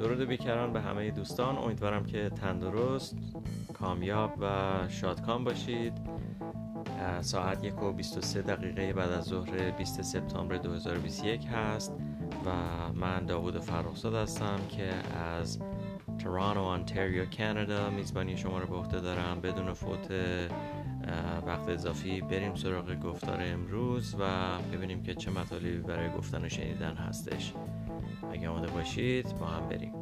درود بیکران به همه دوستان. امیدوارم که تندرست، کامیاب و شادکام باشید. ساعت 1:23 بعد از ظهر 20 سپتامبر 2021 هست و من داوود فرخساد هستم که از تورانتو، آنتاریو، کانادا میزبانی شما رو به عهده دارم. بدون فوت وقت اضافی بریم سراغ گفتار امروز و ببینیم که چه مطالبی برای گفتن و شنیدن هستش. اگه آماده باشید با هم بریم.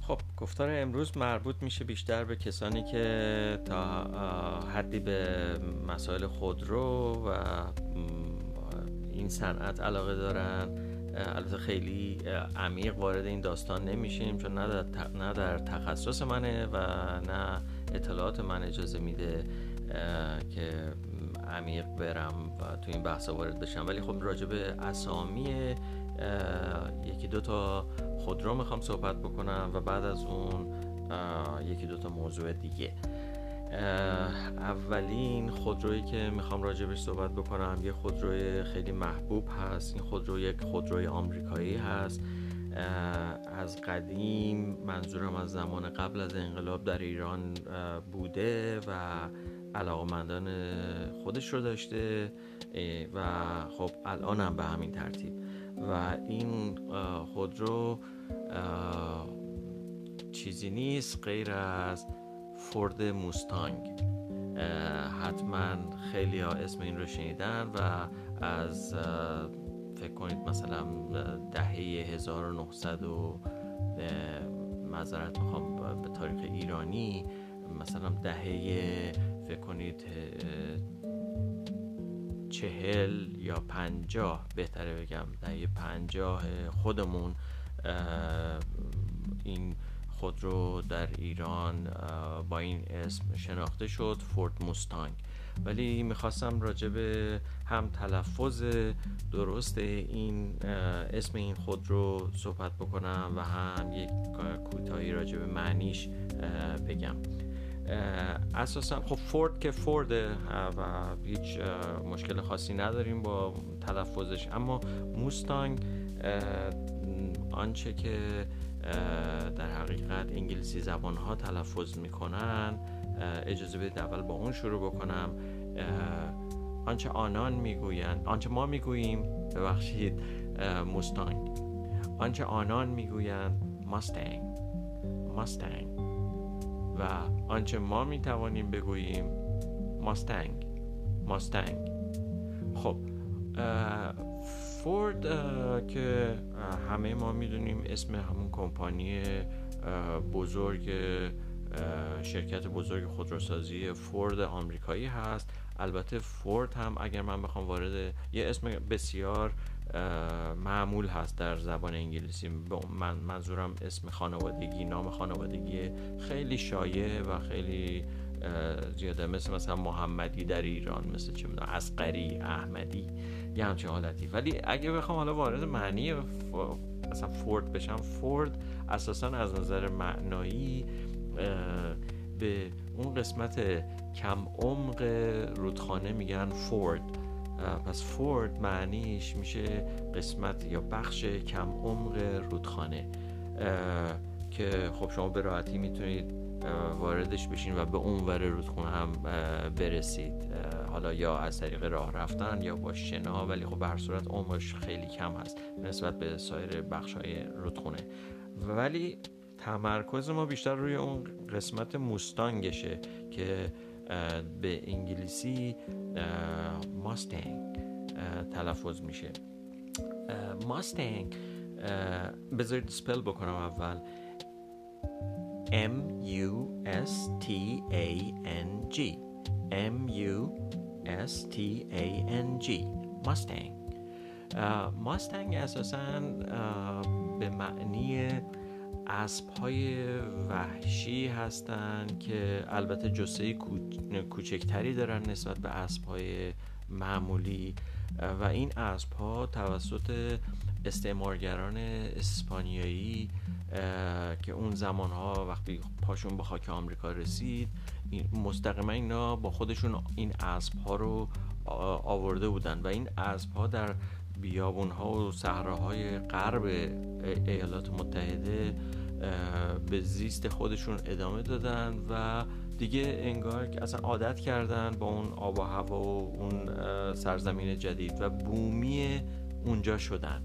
خب، گفتار امروز مربوط میشه بیشتر به کسانی که تا حدی به مسائل خودرو و این صنعت علاقه دارن. البته خیلی عمیق وارد این داستان نمیشیم چون نه در تخصص منه و نه اطلاعات من اجازه میده که عمیق برم و تو این بحثا وارد بشم، ولی خب راجع به اسامی یکی دو تا خودرو میخوام صحبت بکنم و بعد از اون یکی دو تا موضوع دیگه. اولین خودرویی که میخوام راجبش صحبت بکنم یه خودروی خیلی محبوب هست. این خودرو یک خودروی آمریکایی هست. از قدیم، منظورم از زمان قبل از انقلاب، در ایران بوده و علاقمندان خودش رو داشته و خب الان هم به همین ترتیب. و این خودرو چیزی نیست غیر از فورد ماستانگ. حتما خیلی ها اسم این رو شنیدن و از فکر کنید مثلا دهه 1900 و معذرت میخوام به تاریخ ایرانی، مثلا دهه فکر کنید 40 یا 50، بهتره بگم دهه 50 خودمون، این خودرو در ایران با این اسم شناخته شد، فورد ماستانگ. ولی میخواستم راجب هم تلفظ درست این اسم این خودرو صحبت بکنم و هم یک کوتاهی راجب معنیش بگم. اساسا خب فورد که فورده و هیچ مشکل خاصی نداریم با تلفظش، اما ماستانگ آنچه که در حقیقت انگلیسی زبان‌ها تلفظ می‌کنن، اجازه بدید اول با اون شروع بکنم. آنچه آنان می‌گویند، آنچه ما می‌گوییم، ببخشید، ماستانگ. آنچه آنان می‌گویند، ماستانگ. و آنچه ما می‌توانیم بگوییم، ماستانگ. خب فورد که همه ما میدونیم اسم همون کمپانی بزرگ، شرکت بزرگ خودروسازی فورد آمریکایی هست. البته فورد هم اگر من بخوام وارد، یه اسم بسیار معمول هست در زبان انگلیسی، منظورم اسم خانوادگی، نام خانوادگی خیلی شایع و خیلی زیاده، مثلا محمدی در ایران، مثل چه میدونم اصغری، احمدی، یه همچه حالتی. ولی اگه بخوام حالا وارد معنی اصلا فورد بشم، فورد اساسا از نظر معنایی به اون قسمت کم عمق رودخانه میگن فورد. پس فورد معنیش میشه قسمت یا بخش کم عمق رودخانه که خب شما به راحتی میتونید واردش بشین و به اون ور رودخونه هم برسید، حالا یا از طریق راه رفتن یا با شنا، ولی خب به هر صورت عمقش خیلی کم هست نسبت به سایر بخش‌های رودخونه. ولی تمرکز ما بیشتر روی اون قسمت ماستانگشه که به انگلیسی ماستانگ تلفظ میشه. ماستانگ، بذارید اسپل بکنم اول، M-U-S-T-A-N-G M-U-S-T-A-N-G ماستانگ. ماستانگ اساساً به معنی اسب‌های وحشی هستند که البته جثه کوچکتری دارن نسبت به اسب‌های معمولی و این اسب‌ها توسط استعمارگران اسپانیایی که اون زمانها وقتی پاشون به خاک آمریکا رسید مستقیما اینا با خودشون این اسب‌ها رو آورده بودن و این اسب‌ها در بیابون‌ها و صحراهای غرب ایالات متحده به زیست خودشون ادامه دادن و دیگه انگار که اصلا عادت کردن با اون آب و هوا و اون سرزمین جدید و بومی اونجا شدن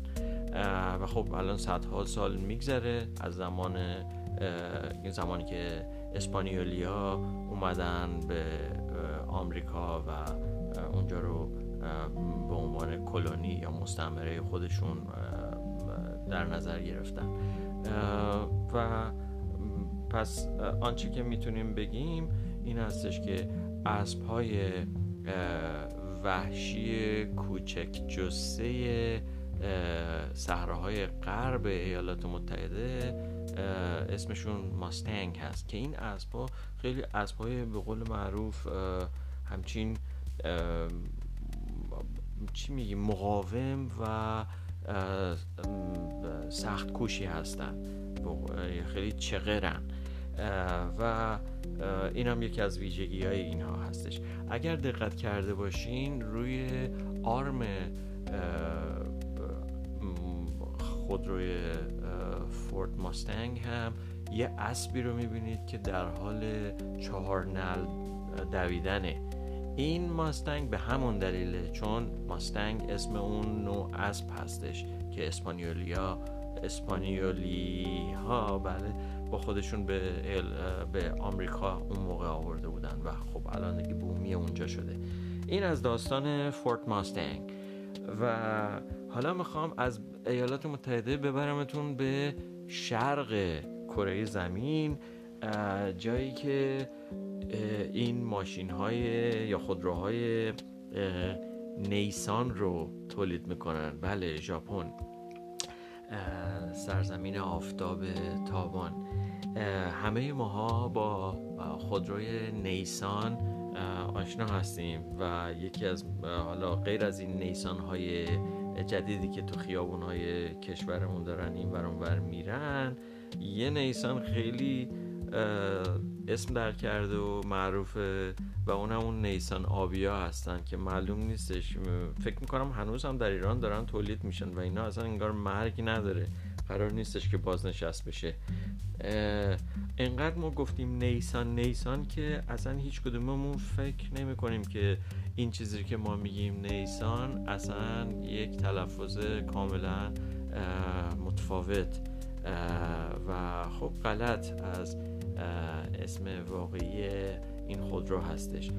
و خب الان صدها سال میگذره از زمانی که اسپانیولیا اومدن به آمریکا و اونجا رو به عنوان کلونی یا مستعمره خودشون در نظر گرفتن و پس آنچه که میتونیم بگیم این هستش که اسب‌های وحشی کوچک جثه صحراهای غرب ایالات متحده اسمشون ماستانگ هست که این اسب‌ها خیلی اسب‌های به قول معروف همچین چی میگیم مقاوم و سخت کوشی هستن، خیلی چغرن و این هم یکی از ویژگی های اینها هستش. اگر دقت کرده باشین روی آرم خودروی فورد ماستانگ هم یه اسبی رو میبینید که در حال 4 نعل دویدنه. این ماستانگ به همون دلیله چون ماستانگ اسم اون نوع اسب هستش که اسپانیولی ها بله با خودشون به آمریکا اون موقع آورده بودن و خب الان دیگه بومی اونجا شده. این از داستان فورد ماستانگ و حالا میخوام از ایالات متحده ببرمتون به شرق کره زمین، جایی که این ماشین‌های یا خودروهای نیسان رو تولید میکنن. بله، ژاپن، سرزمین آفتاب تابان. همه ماها با خودروی نیسان آشنا هستیم و یکی از حالا غیر از این نیسان‌های جدیدی که تو خیابون‌های کشورمون دارن این ور اون ور میرن، یه نیسان خیلی اسم در کرده و معروفه و اونم اون نیسان آبیا هستن که معلوم نیستش، فکر میکنم هنوز هم در ایران دارن تولید میشن و اینا اصلا انگار مرگی نداره، قرار نیستش که بازنشست بشه. انقدر ما گفتیم نیسان که اصلا هیچ کدوممون فکر نمی کنیم که این چیزی که ما میگیم نیسان اصلا یک تلفظ کاملا متفاوت و خب غلط از اسم واقعی این خودرو هستش.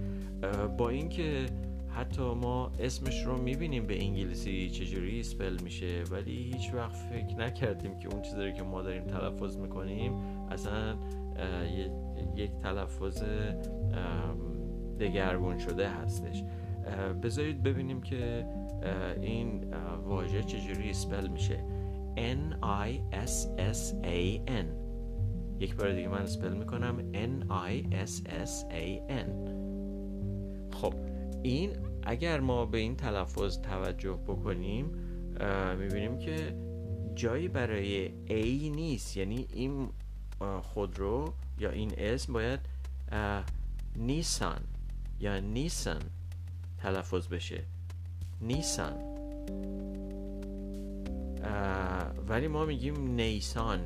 با اینکه حتی ما اسمش رو میبینیم به انگلیسی چجوری اسپل میشه ولی هیچ وقت فکر نکردیم که اون چیزی که ما داریم تلفظ میکنیم اصلا یک تلفظ دگرگون شده هستش. بذارید ببینیم که این واژه چجوری اسپل میشه. N-I-S-S-A-N. یک بار دیگه من اسپل میکنم N-I-S-S-A-N. خب این اگر ما به این تلفظ توجه بکنیم میبینیم که جایی برای A نیست، یعنی این خودرو یا این اسم باید نیسان یا نیسان تلفظ بشه، نیسان، ولی ما میگیم نیسان.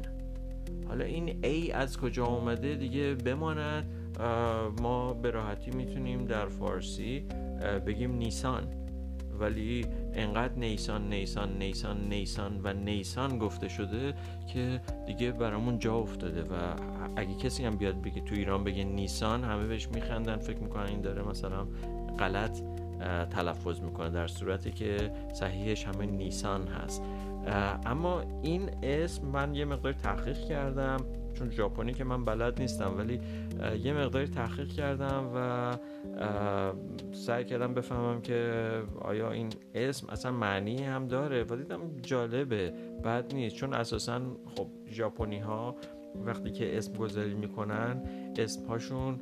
حالا این ای از کجا اومده دیگه بماند، ما به راحتی میتونیم در فارسی بگیم نیسان، ولی انقدر نیسان و نیسان گفته شده که دیگه برامون جا افتاده و اگه کسی هم بیاد بگه تو ایران بگه نیسان همه بهش میخندن، فکر میکنن این داره مثلا غلط تلفظ میکنه، در صورتی که صحیحش همه نیسان هست. اما این اسم من یه مقدار تحقیق کردم، چون ژاپنی که من بلد نیستم ولی یه مقدار تحقیق کردم و سعی کردم بفهمم که آیا این اسم اصلا معنی هم داره و دیدم جالبه، بد نیست، چون اساسا خب ژاپنی ها وقتی که اسم گذاری میکنن اسم هاشون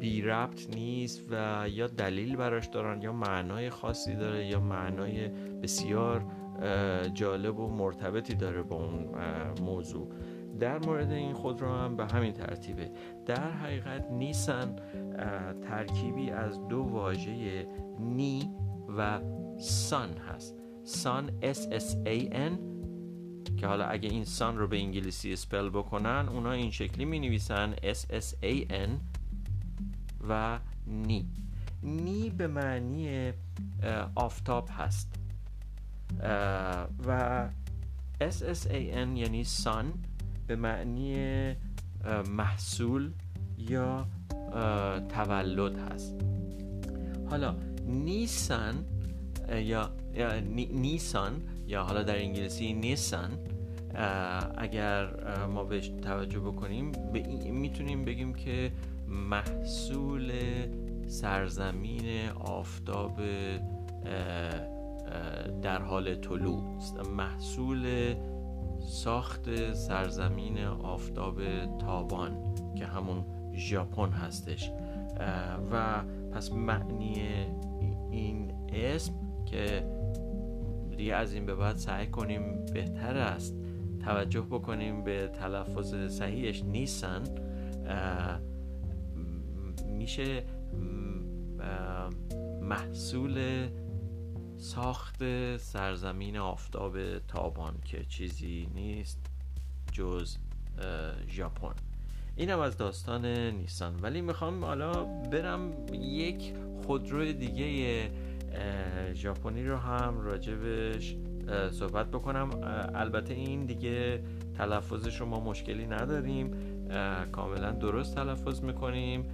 بی ربط نیست و یا دلیل براش دارن یا معنای خاصی داره یا معنای بسیار جالب و مرتبطی داره با اون موضوع. در مورد این خودرو هم به همین ترتیبه. در حقیقت نیسان ترکیبی از دو واژه نی و سان هست. سان S-S-A-N که حالا اگه این سان رو به انگلیسی اسپل بکنن اونا این شکلی می نویسن S-S-A-N و نی. نی به معنی آفتاب هست و S-S-A-N یعنی سان به معنی محصول یا تولد هست. حالا نیسان یا نیسان یا حالا در انگلیسی نیسان اگر ما بهش توجه بکنیم میتونیم بگیم که محصول سرزمین آفتاب در حال طلوع، محصول ساخت سرزمین آفتاب تابان که همون ژاپن هستش. و پس معنی این اسم که دیگه از این به بعد سعی کنیم بهتر است توجه بکنیم به تلفظ صحیحش، نیسان میشه محصول ساخت سرزمین آفتاب تابان که چیزی نیست جز ژاپن. اینم از داستان نیسان. ولی میخوام حالا برم یک خودرو دیگه ژاپنی رو هم راجبش صحبت بکنم. البته این دیگه تلفظش رو ما مشکلی نداریم، کاملا درست تلفظ میکنیم،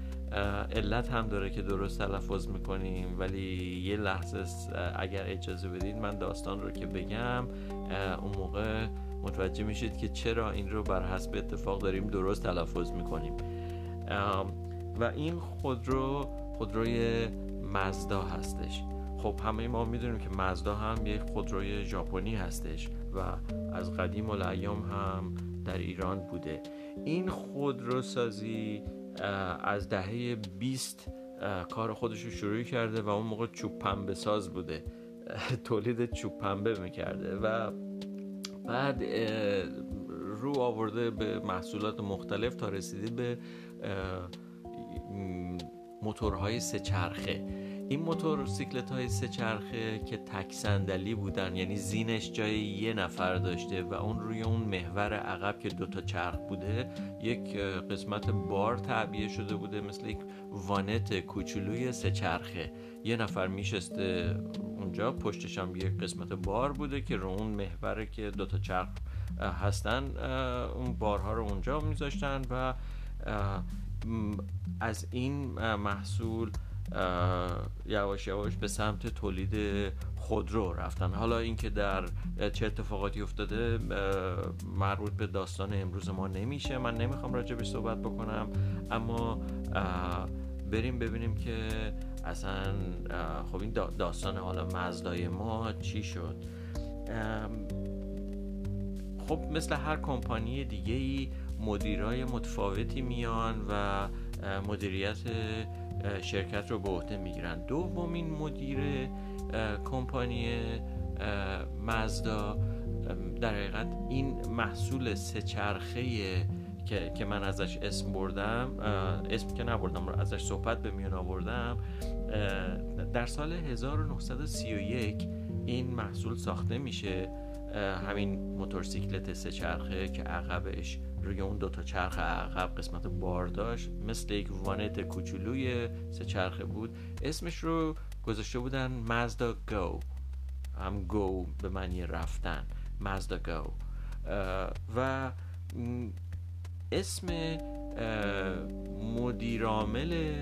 علت هم داره که درست تلفظ میکنیم. ولی یه لحظه اگر اجازه بدید من داستان رو که بگم اون موقع متوجه میشید که چرا این رو بر حسب اتفاق داریم درست تلفظ میکنیم. و این خودروی مزدا هستش. خب همه ما میدونیم که مزدا هم یک خودروی ژاپنی هستش و از قدیم الایام هم در ایران بوده. این خودروسازی از دهه 20 کار خودش رو شروع کرده و اون موقع چوب پنبه ساز بوده، تولید چوب پنبه میکرده و بعد رو آورده به محصولات مختلف تا رسیده به موتورهای سه چرخه. این موتورسیکلت های سه چرخه که تک صندلی بودن، یعنی زینش جای یه نفر داشته و اون روی اون محور عقب که دوتا چرخ بوده یک قسمت بار تعبیه شده بوده، مثل یک وانت کوچولوی سه چرخه. یه نفر میشسته اونجا، پشتش هم یک قسمت بار بوده که رو اون محور که دوتا چرخ هستن اون بارها رو اونجا میذاشتن و از این محصول یواش یواش به سمت تولید خودرو رفتن. حالا اینکه در چه اتفاقاتی افتاده مربوط به داستان امروز ما نمیشه، من نمیخوام راجع بهش صحبت بکنم، اما بریم ببینیم که اصلا خب این داستان حالا مزدای ما چی شد. خب مثل هر کمپانی دیگه‌ای مدیرای متفاوتی میان و مدیریت شرکت رو به عهده میگیرن. دومین مدیر کمپانی مزدا در حقیقت این محصول سه چرخه‌ای که من ازش اسم بردم، اسم که نبردم، ازش صحبت به میان آوردم، در سال 1931 این محصول ساخته میشه، همین موتورسیکلت سه چرخه که عقبش روی اون دوتا چرخ عقب قسمت بار داشت، مثل یک وانت کوچولوی سه چرخه بود. اسمش رو گذاشته بودن مزدا گو، هم گو به معنی رفتن، مزدا گو. و اسم مدیرعامل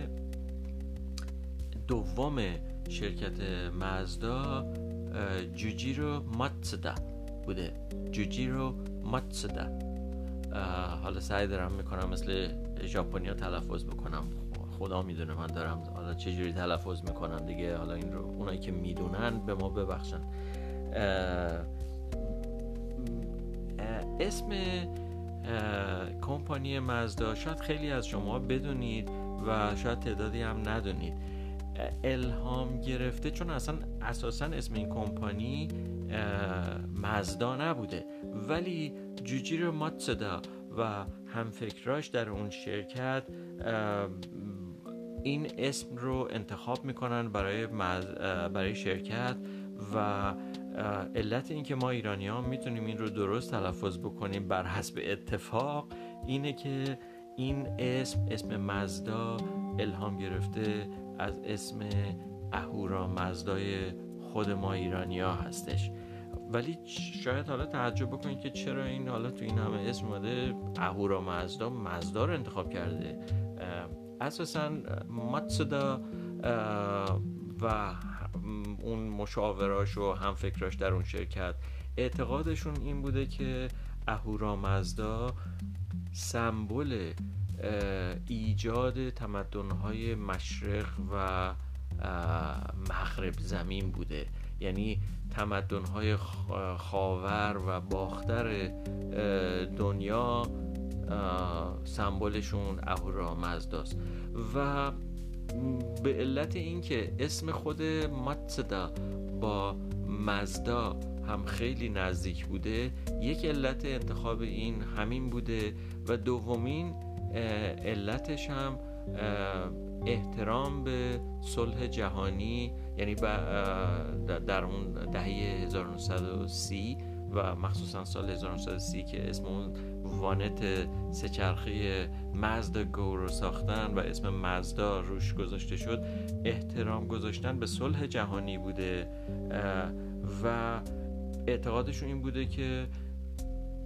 دوم شرکت مزدا جوجیرو ماتسودا بوده، جوجیرو ماتسودا. حالا سعی دارم میکنم مثل ژاپنی ها تلفظ بکنم، خدا میدونه من دارم حالا چجوری تلفظ میکنم دیگه، حالا این رو اونایی که میدونن به ما ببخشن. اسم کمپانی مزدا شاید خیلی از شما بدونید و شاید تعدادی هم ندونید. الهام گرفته، چون اصلا اساسا اسم این کمپانی مزدا نبوده، ولی جوجیرو ماتسودا و همفکراش در اون شرکت این اسم رو انتخاب میکنن برای شرکت. و علت این که ما ایرانی ها میتونیم این رو درست تلفظ بکنیم بر حسب اتفاق اینه که این اسم مزدا الهام گرفته از اسم اهورا مزدای خود ما ایرانی ها هستش. ولی شاید حالا تعجب بکنید که چرا این حالا تو این همه اسم اومده اهورا مزدا مزدا رو انتخاب کرده. اساسا ماتسودا و اون مشاوراش و هم فکراش در اون شرکت اعتقادشون این بوده که اهورا مزدا سمبل ایجاد تمدن‌های مشرق و مغرب زمین بوده، یعنی تمدن‌های خاور و باختر دنیا سمبلشون اهورا مزداست. و به علت اینکه اسم خود ماتسودا با مزدا هم خیلی نزدیک بوده، یک علت انتخاب این همین بوده و دومین علتش هم احترام به صلح جهانی، یعنی در اون دهه 1930 و مخصوصا سال 1930 که اسم اون وانت سه‌چرخه مزدا گو رو ساختن و اسم مزدا روش گذاشته شد، احترام گذاشتن به صلح جهانی بوده و اعتقادشون این بوده که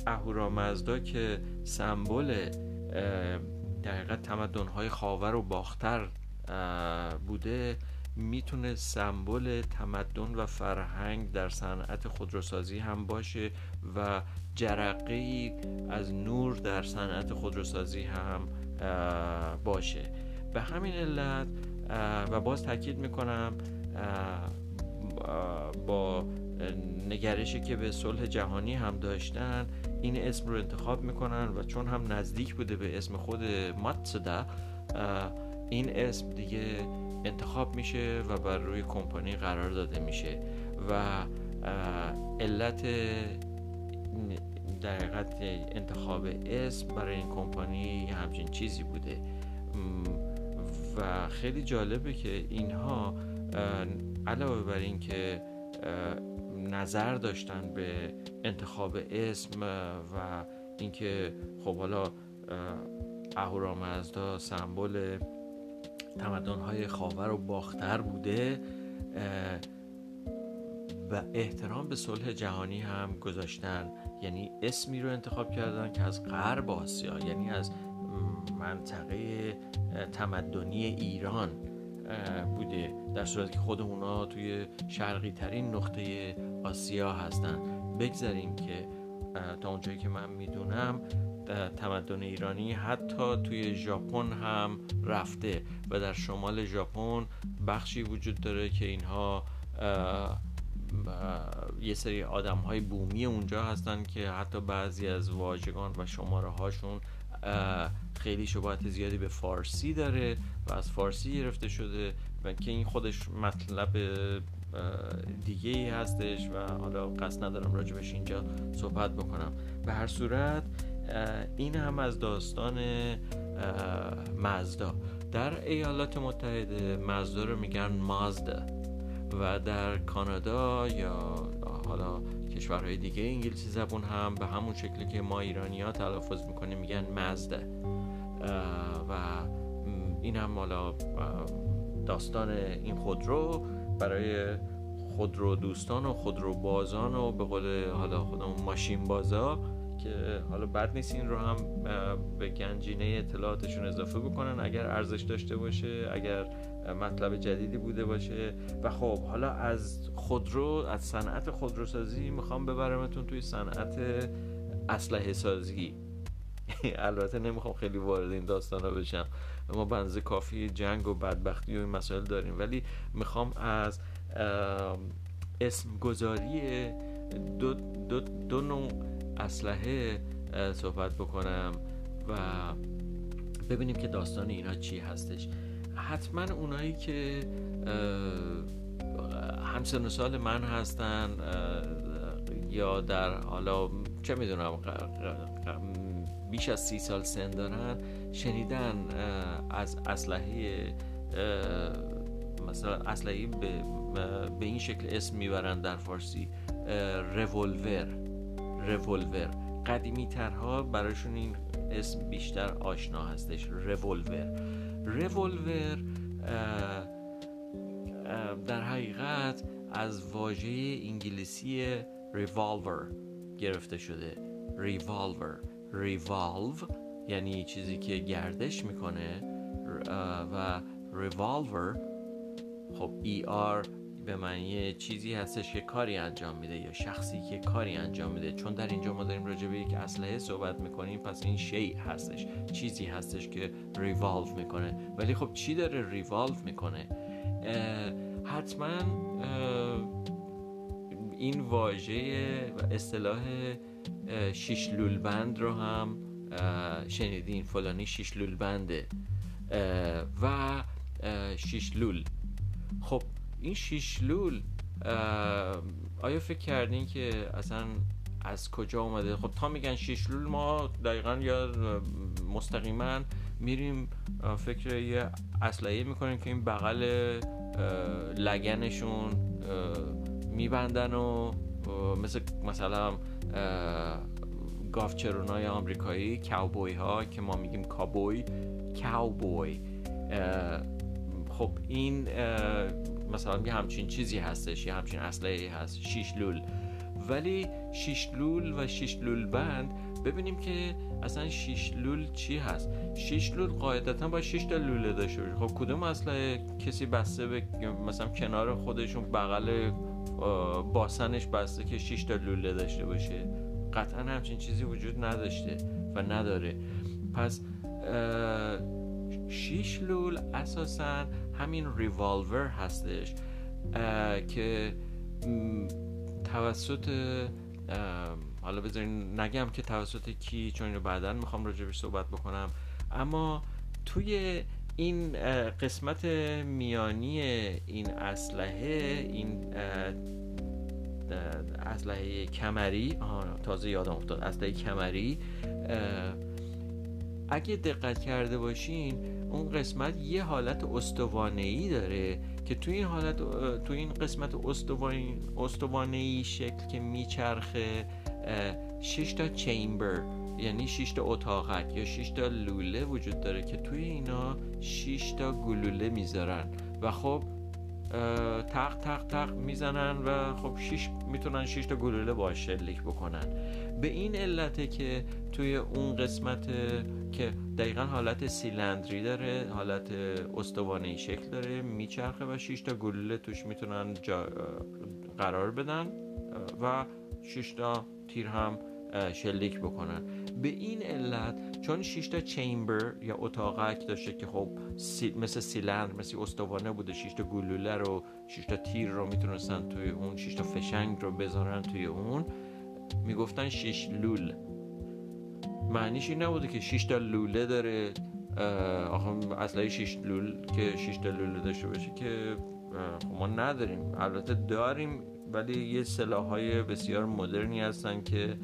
اهورا مزدا که سمبل در حقیقت تمدن‌های خاور و باختر بوده، میتونه سمبل تمدن و فرهنگ در صنعت خودروسازی هم باشه و جرقه‌ای از نور در صنعت خودروسازی هم باشه. به همین علت و باز تاکید میکنم با نگرشی که به صلح جهانی هم داشتن این اسم رو انتخاب میکنن و چون هم نزدیک بوده به اسم خود ماتسودا این اسم دیگه انتخاب میشه و بر روی کمپانی قرار داده میشه و علت در حقیقت انتخاب اسم برای این کمپانی همچین چیزی بوده. و خیلی جالبه که اینها علاوه بر این که نظر داشتن به انتخاب اسم و اینکه خب حالا اهورا مزدا سمبل تمدن‌های خاور و باختر بوده و احترام به صلح جهانی هم گذاشتن، یعنی اسمی رو انتخاب کردن که از غرب آسیا، یعنی از منطقه تمدنی ایران بوده، در صورتی که خود اونا توی شرقی ترین نقطه آسیا هستن. بگذاریم که تا اونجایی که من میدونم تمدن ایرانی حتی توی ژاپن هم رفته و در شمال ژاپن بخشی وجود داره که اینها یه سری آدم‌های بومی اونجا هستن که حتی بعضی از واژگان و شماره هاشون خیلی شباهت زیادی به فارسی داره و از فارسی گرفته شده و که این خودش مطلب دیگه ای هستش و حالا قصد ندارم راجبش اینجا صحبت بکنم. به هر صورت این هم از داستان مزدا. در ایالات متحده مزدا رو میگن مازدا و در کانادا یا حالا کشورهای دیگه انگلیسی زبون هم به همون شکلی که ما ایرانی‌ها تلفظ میکنیم میگن مزدا و این هم حالا داستان این خودرو برای خودرو دوستان و خودرو بازان و به قول حالا خودمون ماشین بازا که حالا بد نیست این رو هم به گنجینه اطلاعاتشون اضافه بکنن اگر ارزش داشته باشه، اگر مطلب جدیدی بوده باشه. و خب حالا از خودرو، از صنعت خودروسازی میخوام ببرمتون توی صنعت اسلحه سازی. البته نمیخوام خیلی وارد این داستانا بشم، ما بنز کافی جنگ و بدبختی و این مسائل داریم، ولی میخوام از اسم گذاری دو نوع اسلحه صحبت بکنم و ببینیم که داستان اینا چی هستش. حتما اونایی که همسن و سال من هستن یا در حالا چه میدونم بیش از 30 سال سن دارن شنیدن از اسلحه، مثلا اسلحه به این شکل اسم میبرن در فارسی، رولور. قدیمی ترها براشون این اسم بیشتر آشنا هستش، رولور در حقیقت از واژه انگلیسی revolver گرفته شده. revolve یعنی چیزی که گردش میکنه و revolver خب ER به معنی چیزی هستش که کاری انجام میده یا شخصی که کاری انجام میده. چون در اینجا ما داریم راجع به یک اسلحه صحبت میکنیم، پس این شیء هستش، چیزی هستش که ریوالو میکنه. ولی خب چی داره ریوالو میکنه؟ حتما این واژه و اصطلاح شیش لولبند رو هم شنیدین، فلانی شیش لولبنده و شیش لول. خب این شیشلول آیا فکر کردین که اصلا از کجا اومده؟ خب تا میگن شیشلول ما دقیقا یا مستقیما میریم فکر یه اسلحه میکنیم که این بغل لگنشون میبندن و مثلا گاوچرونای آمریکایی، کاوبوی ها که ما میگیم کاوبوی. خب این مثلا یه همچین چیزی هستش، یه همچین اسلحه‌ای هست، شیشلول. ولی شیشلول و شیشلول بند، ببینیم که اصلا شیشلول چی هست. شیشلول قاعدتاً باید 6 تا لوله داشته باشه. خب کدوم اسلحه کسی بسته به مثلا کنار خودشون بغل باسنش بسته که 6 تا لوله داشته باشه؟ قطعاً همچین چیزی وجود نداشته و نداره. پس شیشلول اساساً همین ریوالور هستش که توسط حالا بذارین نگم که توسط کی، چون اینو بعداً میخوام راجبش صحبت بکنم. اما توی این قسمت میانی این اسلحه، این اسلحه کمری، تازه یادم افتاد، اسلحه کمری، اگه دقت کرده باشین اون قسمت یه حالت استوانه‌ای داره که تو این قسمت استوانه‌ای شکل که میچرخه 6 تا چیمبر یعنی 6 تا اتاقک یا 6 تا لوله وجود داره که توی اینا 6 تا گلوله میذارن و خب تق تق تق میزنن و خب میتونن 6 تا گلوله باهاش شلیک بکنن. به این علته که توی اون قسمت که دقیقاً حالت سیلندری داره، حالت استوانه‌ای شکل داره، میچرخه و 6 تا گلوله توش میتونن قرار بدن و 6 تا تیر هم شلیک بکنن. به این علت چون 6 تا چیمبر یا اتاقک داشته که خب مثل سیلندر، مثل استوانه بوده، 6 تا گلوله رو، 6 تا تیر رو میتونستن توی اون، 6 تا فشنگ رو بذارن توی اون، میگفتن شیش لول. معنیش این نبوده که 6 تا لوله داره، آخه اصلا 6 لول که 6 تا لوله داشته باشه که ما نداریم. البته داریم، ولی یه سلاح‌های بسیار مدرنی هستن که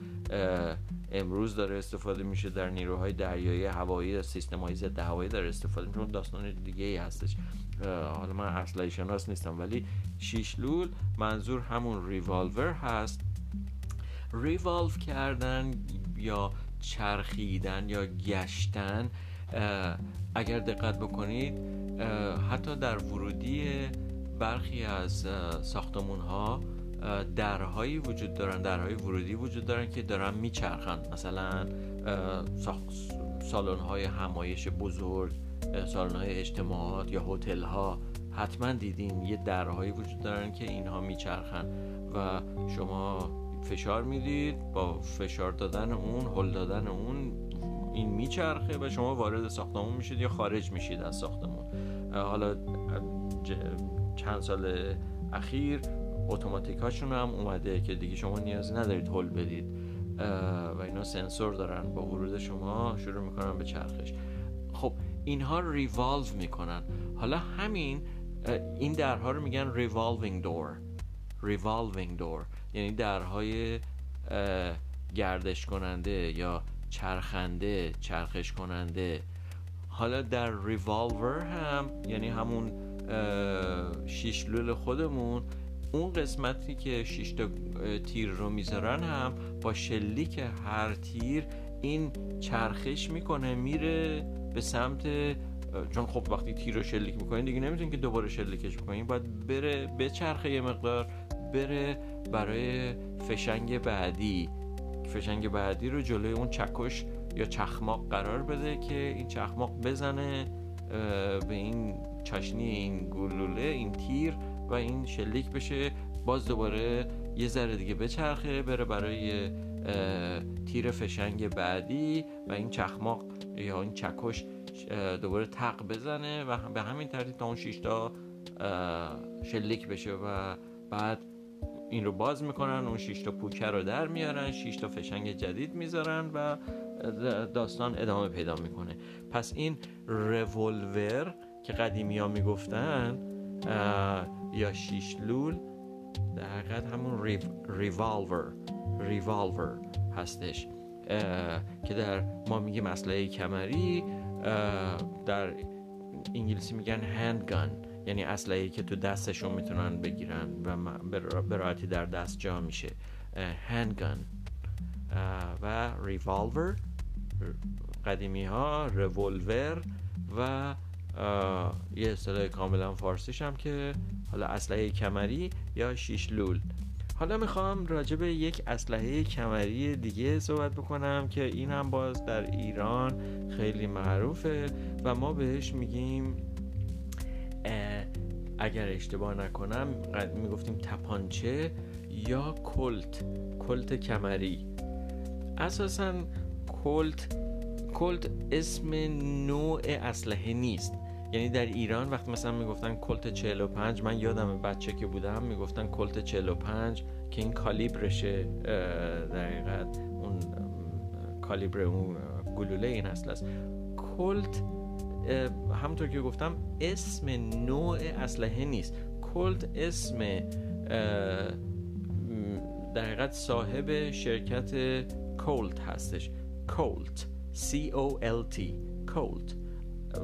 امروز داره استفاده میشه در نیروهای دریایی، هوایی و سیستم‌های ضد هوایی داره استفاده میشه. داستان دیگه‌ای هستش، حالا من اصلا شناس نیستم، ولی 6 لول منظور همون ریوالور هست. ریوالف کردن یا چرخیدن یا گشتن، اگر دقت بکنید حتی در ورودی برخی از ساختمان‌ها درهایی وجود دارن، درهای ورودی وجود دارن که دارن میچرخن. مثلا سالن‌های همایش بزرگ، سالن‌های اجتماعات یا هتل‌ها، حتما دیدین یه درهایی وجود دارن که اینها میچرخن و شما فشار میدید، با فشار دادن اون، هل دادن اون، این میچرخه و شما وارد ساختمون میشید یا خارج میشید از ساختمون. حالا چند سال اخیر اتوماتیک هاشون هم اومده که دیگه شما نیازی ندارید هل بدید و اینا سنسور دارن، با ورود شما شروع میکنن به چرخش. خب اینها ریوالو میکنن. حالا همین این درها رو میگن revolving door. revolving door یعنی درهای گردش کننده یا چرخنده، چرخش کننده. حالا در ریوالور هم یعنی همون شیش لول خودمون، اون قسمتی که 6 تا تیر رو میذارن هم با شلیک هر تیر این چرخش میکنه، میره به سمت، چون خب وقتی تیر رو شلیک میکنین دیگه نمیتونین که دوباره شلیکش بکنین، باید بره به چرخه یه مقدار، بره برای فشنگ بعدی. فشنگ بعدی رو جلوی اون چکش یا چخماق قرار بده که این چخماق بزنه به این چاشنی این گلوله، این تیر، و این شلیک بشه، باز دوباره یه ذره دیگه بچرخه، بره برای تیر فشنگ بعدی و این چخماق یا این چکش دوباره تق بزنه و به همین ترتیب تا اون 6 تا شلیک بشه. و بعد این رو باز میکنن، اون 6 تا پوکه رو در میارن، 6 تا فشنگ جدید میذارن و داستان ادامه پیدا میکنه. پس این رولور که قدیمی ها میگفتن یا شیش لول، در حقیقت همون ریوالور هستش که در ما میگیم اسلحه کمری، در انگلیسی میگن هندگان، یعنی اسلحه‌ای که تو دستشون میتونن بگیرن و به راحتی در دست جا میشه، هندگان. و ریوالور قدیمی ها، رولور، و یه اصطلاح کاملا فارسیش هم که حالا اسلحه کمری یا شیش لول. حالا میخوام راجع به یک اسلحه کمری دیگه صحبت بکنم که این هم باز در ایران خیلی معروفه و ما بهش میگیم، اگر اشتباه نکنم میگفتیم تپانچه یا کلت، کلت کمری. اساسا کلت اسم نوع اسلحه نیست. یعنی در ایران وقت مثلا میگفتن کلت 45، من یادم بچه که بودم میگفتن کلت 45 که این کالیبرشه، دقیقاً اون کالیبر اون گلوله این اسلحه است. کلت همونطور که گفتم اسم نوع اسلحه نیست. کلت اسم دقیقاً صاحب شرکت کولت هستش. کولت COLT، کولت،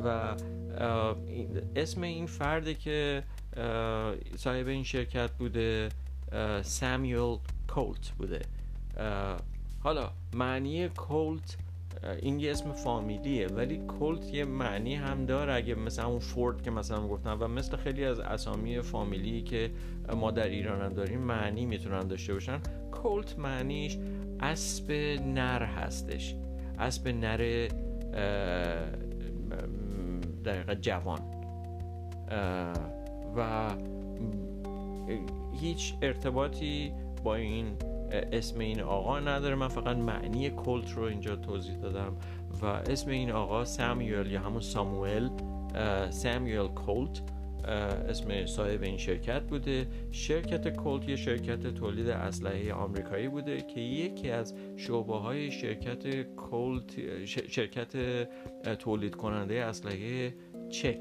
و اسم این فرده که صاحب این شرکت بوده ساموئل کولت بوده. حالا معنی کولت، این یه اسم فامیلیه، ولی کولت یه معنی هم داره. اگه مثلا اون فورد که مثلا گفتم و مثل خیلی از اسامی فامیلی که ما در ایران هم داریم معنی میتونن داشته باشن، کولت معنیش اسب نر هستش، اسب نر دقیقا جوان، و هیچ ارتباطی با این اسم این آقا نداره. من فقط معنی کلت رو اینجا توضیح دادم و اسم این آقا ساموئل یا همون ساموئل، ساموئل کولت اسم صاحب این شرکت بوده. شرکت کولت یه شرکت تولید اسلحه آمریکایی بوده که یکی از شعبه‌های شرکت کولت، شرکت تولید کننده اسلحه چک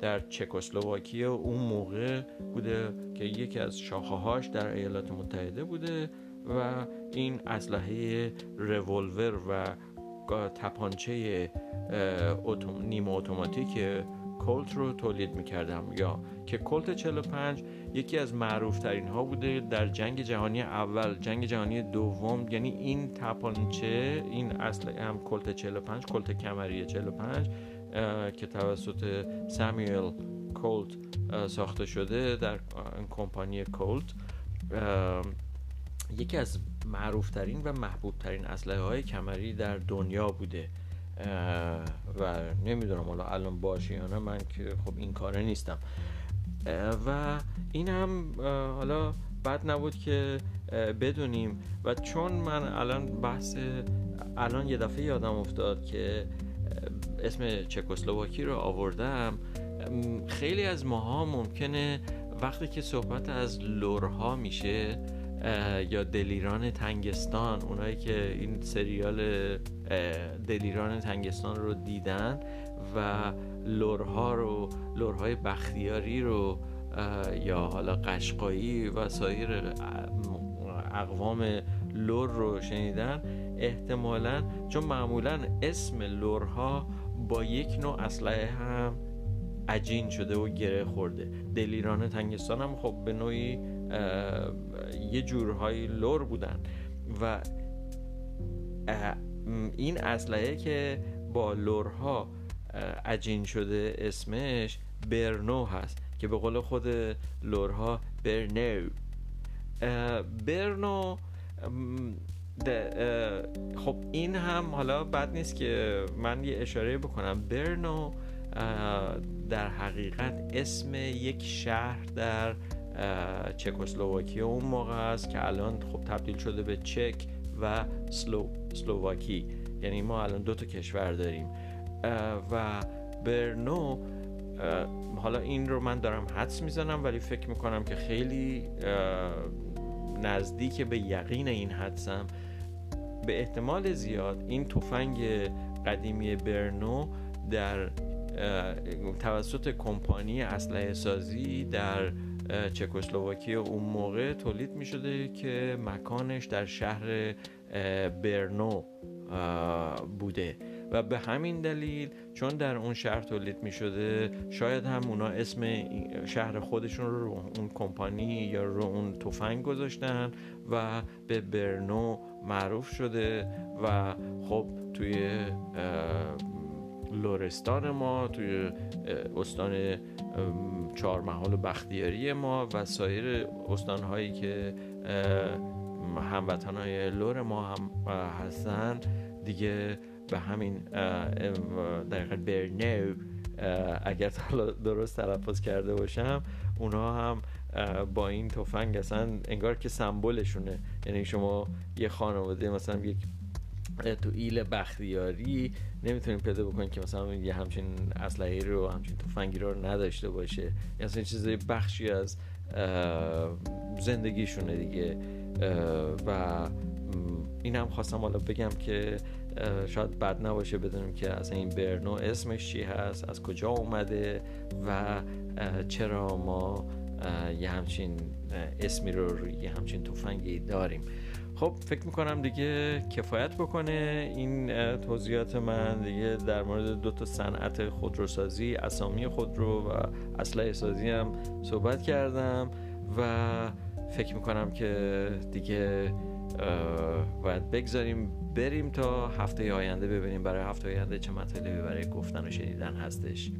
در چکسلواکی اون موقع بوده که یکی از شاخه‌هاش در ایالات متحده بوده و این اسلحه رولور و تپانچه نیمه اتوماتیک کولت رو تولید میکردم، یا که کولت 45 یکی از معروف ترین ها بوده در جنگ جهانی اول، جنگ جهانی دوم. یعنی این تپانچه، این اسلحه هم کولت 45، کولت کمری 45 که توسط ساموئل کولت ساخته شده در کمپانی کولت، یکی از معروف ترین و محبوب ترین اسلحه های کمری در دنیا بوده. و نمیدونم حالا الان باشه یا نه، من که خب این کاره نیستم. و این هم حالا بد نبود که بدونیم. و چون من الان بحث الان یه دفعه یادم افتاد که اسم چکسلواکی رو آوردم، خیلی از ماها ممکنه وقتی که صحبت از لورها میشه یا دلیران تنگستان، اونایی که این سریال دلیران تنگستان رو دیدن و لورها رو، لورهای بختیاری رو یا حالا قشقایی و سایر اقوام لور رو شنیدن، احتمالاً چون معمولاً اسم لورها با یک نوع اسلحه هم عجین شده و گره خورده. دلیران تنگستان هم خب به نوعی یه جورهای لور بودن و این اسلحه که با لورها عجین شده اسمش برنو هست که به قول خود لورها برنو. برنو خب این هم حالا بد نیست که من یه اشاره بکنم. برنو در حقیقت اسم یک شهر در چکسلواکی اون موقع است که الان خب تبدیل شده به چک و سلوواکی، یعنی ما الان دو تا کشور داریم و برنو حالا این رو من دارم حدس میزنم ولی فکر میکنم که خیلی نزدیک به یقین این حدسم، به احتمال زیاد این تفنگ قدیمی برنو در توسط کمپانی اسلحه سازی در چکسلواکی اون موقع تولید می شده که مکانش در شهر برنو بوده و به همین دلیل چون در اون شهر تولید می شده شاید هم اونا اسم شهر خودشون رو اون کمپانی یا رو اون تفنگ گذاشتن و به برنو معروف شده و خب توی لورستان ما، توی استان چهارمحال و بختیاری ما و سایر استانهایی که هموطنهای لور ما هم هستن دیگه به همین دقیقا برنو اگر درست تلفظ کرده باشم اونا هم با این تفنگ اصلا انگار که سمبولشونه، یعنی شما یه خانواده مثلا یک تو ایل بختیاری نمیتونیم پیدا بکنیم که مثلا یه همچین اسلحه‌ای رو، همچین تفنگی رو نداشته باشه، یعنی اصلا چیزی بخشی از زندگیشونه دیگه. و این هم خواستم حالا بگم که شاید بد نباشه بدونیم که اصلا این برنو اسمش چی هست، از کجا اومده و چرا ما یه همچین اسمی رو یه همچین تفنگی داریم. خب فکر میکنم دیگه کفایت بکنه این توضیحات من دیگه در مورد دو تا صنعت خودروسازی، اسامی خودرو و اسلحه سازی هم صحبت کردم و فکر میکنم که دیگه باید بگذاریم بریم تا هفته آینده ببینیم برای هفته آینده چه مطالبی برای گفتن و شنیدن هستش.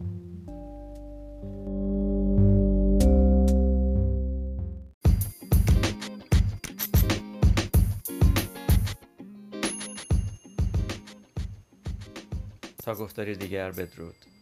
تا گفتاری دیگر، بدرود.